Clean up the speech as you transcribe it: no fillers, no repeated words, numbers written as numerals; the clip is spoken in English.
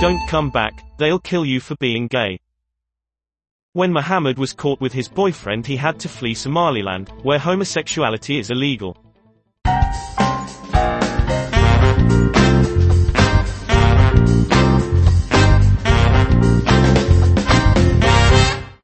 Don't come back, they'll kill you for being gay. When Muhammad was caught with his boyfriend, he had to flee Somaliland, where homosexuality is illegal.